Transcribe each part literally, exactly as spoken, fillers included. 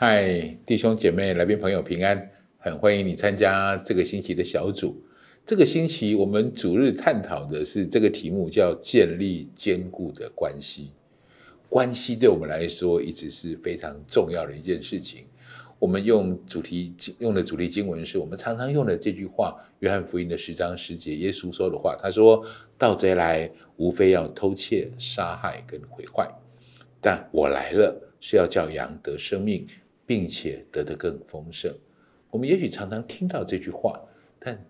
嗨，弟兄姐妹、来宾朋友平安，很欢迎你参加这个星期的小组。这个星期我们主日探讨的是这个题目，叫建立坚固的关系。关系对我们来说一直是非常重要的一件事情。我们用主题用的主题经文是我们常常用的这句话，约翰福音的十章十节，耶稣说的话，他说：盗贼来，无非要偷窃、杀害跟毁坏，但我来了，是要叫羊得生命，并且得得更丰盛。我们也许常常听到这句话，但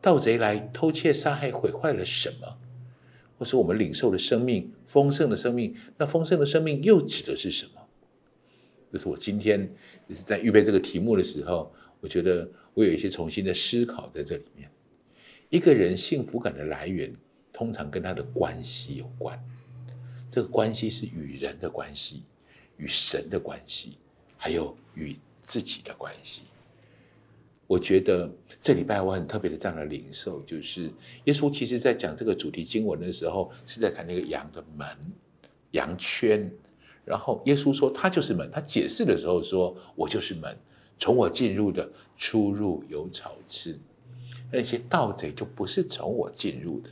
盗贼来偷窃杀害毁坏了什么？或是我们领受的生命，丰盛的生命，那丰盛的生命又指的是什么？这是我今天就是在预备这个题目的时候，我觉得我有一些重新的思考在这里面。一个人幸福感的来源，通常跟他的关系有关。这个关系是与人的关系，与神的关系，还有与自己的关系。我觉得这礼拜我很特别的这样的领受，就是耶稣其实在讲这个主题经文的时候，是在谈那个羊的门、羊圈。然后耶稣说他就是门，他解释的时候说：我就是门，从我进入的，出入有草吃。那些盗贼就不是从我进入的，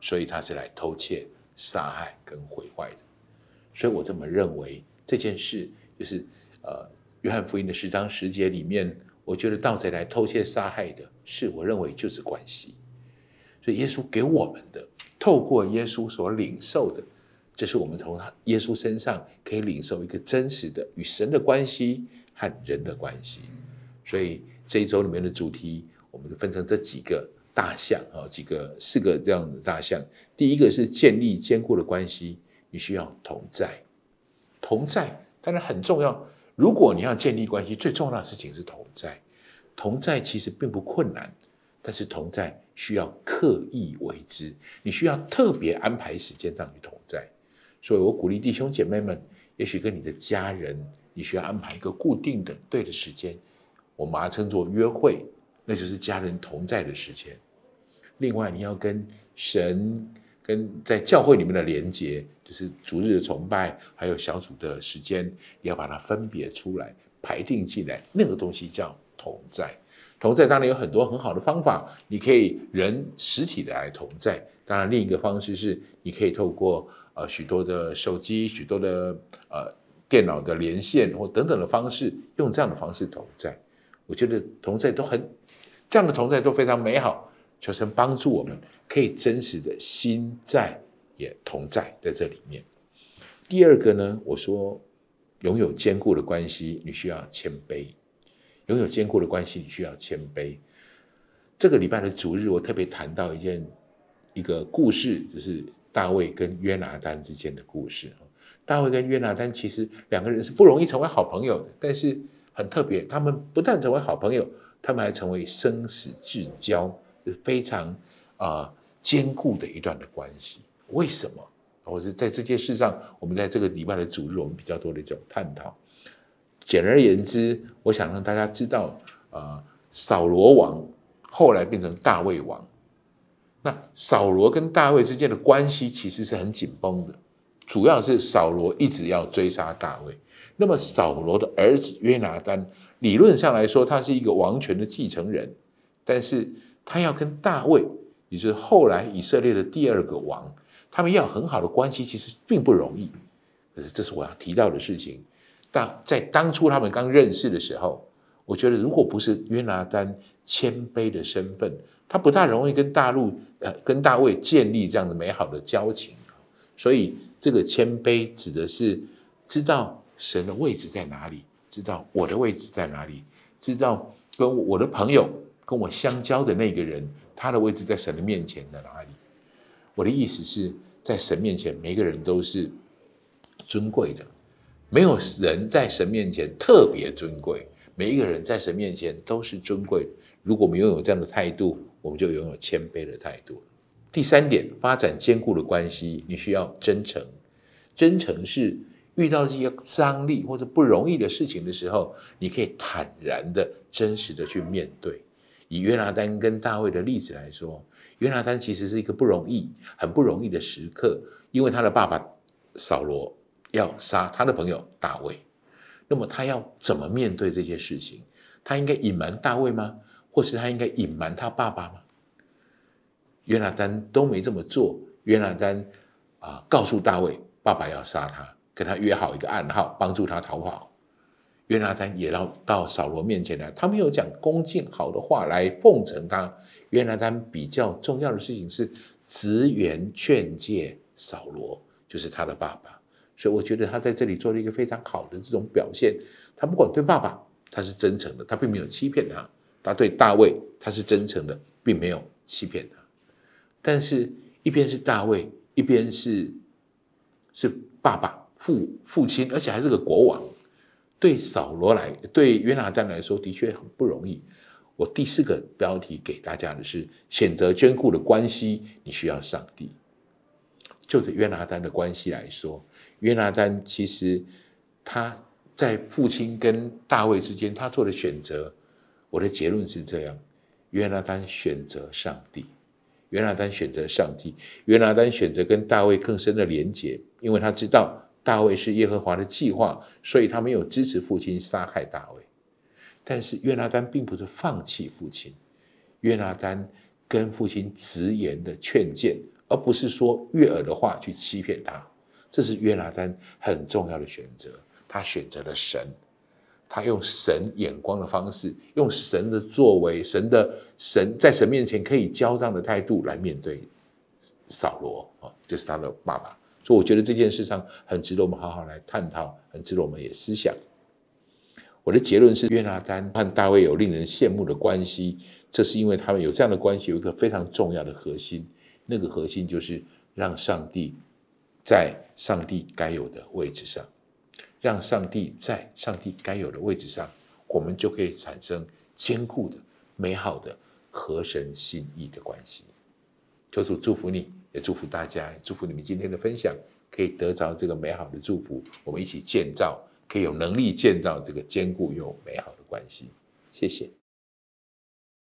所以他是来偷窃、杀害跟毁坏的。所以我这么认为这件事就是呃，约翰福音的十章十节里面，我觉得盗贼来偷窃杀害的是，我认为就是关系。所以耶稣给我们的，透过耶稣所领受的，这是我们从耶稣身上可以领受一个真实的与神的关系和人的关系。所以这一周里面的主题，我们就分成这几个大项啊，几个四个这样的大项。第一个是建立坚固的关系，你需要同在，同在当然很重要。如果你要建立关系，最重要的事情是同在。同在其实并不困难，但是同在需要刻意为之，你需要特别安排时间让你同在。所以我鼓励弟兄姐妹们，也许跟你的家人，你需要安排一个固定的对的时间，我把它称作约会，那就是家人同在的时间。另外你要跟神，跟在教会里面的连结，就是主日的崇拜，还有小组的时间，你要把它分别出来，排定进来，那个东西叫同在。同在当然有很多很好的方法，你可以人实体的来同在，当然另一个方式是你可以透过呃许多的手机、许多的呃电脑的连线或等等的方式，用这样的方式同在。我觉得同在都很这样的同在都非常美好。求神帮助我们可以真实的心在也同在在这里面。第二个呢，我说拥有坚固的关系你需要谦卑，拥有坚固的关系你需要谦卑。这个礼拜的主日我特别谈到一件一个故事，就是大卫跟约拿单之间的故事。大卫跟约拿单其实两个人是不容易成为好朋友的，但是很特别，他们不但成为好朋友，他们还成为生死至交，非常呃坚固的一段的关系。为什么？我是在这件事上，我们在这个礼拜的主日，我们比较多的一种探讨。简而言之，我想让大家知道，呃，扫罗王后来变成大卫王，那扫罗跟大卫之间的关系其实是很紧绷的，主要是扫罗一直要追杀大卫。那么扫罗的儿子约拿单，理论上来说，他是一个王权的继承人，但是他要跟大卫，也就是后来以色列的第二个王，他们要很好的关系其实并不容易。可是这是我要提到的事情，但在当初他们刚认识的时候，我觉得如果不是约拿单谦卑的身份，他不大容易跟大陆、呃、跟大卫建立这样的美好的交情。所以这个谦卑指的是知道神的位置在哪里，知道我的位置在哪里，知道跟我的朋友跟我相交的那个人，他的位置在神的面前在哪里？我的意思是，在神面前，每个人都是尊贵的，没有人在神面前特别尊贵，每一个人在神面前都是尊贵的。如果我们拥有这样的态度，我们就拥有谦卑的态度。第三点，发展坚固的关系，你需要真诚。真诚是遇到这些张力或者不容易的事情的时候，你可以坦然的、真实的去面对。以约拿单跟大卫的例子来说，约拿单其实是一个不容易、很不容易的时刻，因为他的爸爸扫罗要杀他的朋友大卫，那么他要怎么面对这些事情？他应该隐瞒大卫吗？或是他应该隐瞒他爸爸吗？约拿单都没这么做。约拿单啊，告诉大卫爸爸要杀他，跟他约好一个暗号，帮助他逃跑。约拿单也到到扫罗面前来，他没有讲恭敬好的话来奉承他。约拿单比较重要的事情是直言劝诫扫罗，就是他的爸爸。所以我觉得他在这里做了一个非常好的这种表现。他不管对爸爸，他是真诚的，他并没有欺骗他；他对大卫，他是真诚的，并没有欺骗他。但是，一边是大卫，一边是是爸爸父父亲，而且还是个国王。对扫罗来，对约拿单来说，的确很不容易。我第四个标题给大家的是：选择坚固的关系，你需要上帝。就着约拿单的关系来说，约拿单其实他在父亲跟大卫之间，他做的选择，我的结论是这样：约拿单选择上帝，约拿单选择上帝，约拿单选择跟大卫更深的连结，因为他知道大卫是耶和华的计划，所以他没有支持父亲杀害大卫。但是约拿单并不是放弃父亲，约拿单跟父亲直言的劝谏，而不是说悦耳的话去欺骗他。这是约拿单很重要的选择，他选择了神，他用神眼光的方式，用神的作为，神的神在神面前可以交账的态度来面对扫罗，就是他的爸爸。所以我觉得这件事上很值得我们好好来探讨，很值得我们也思想。我的结论是，约拿单和大卫有令人羡慕的关系，这是因为他们有这样的关系，有一个非常重要的核心，那个核心就是让上帝在上帝该有的位置上，让上帝在上帝该有的位置上，我们就可以产生坚固的、美好的、合神心意的关系。求主祝福你，也祝福大家，也祝福你们今天的分享可以得着这个美好的祝福。我们一起建造，可以有能力建造这个坚固又美好的关系。谢谢。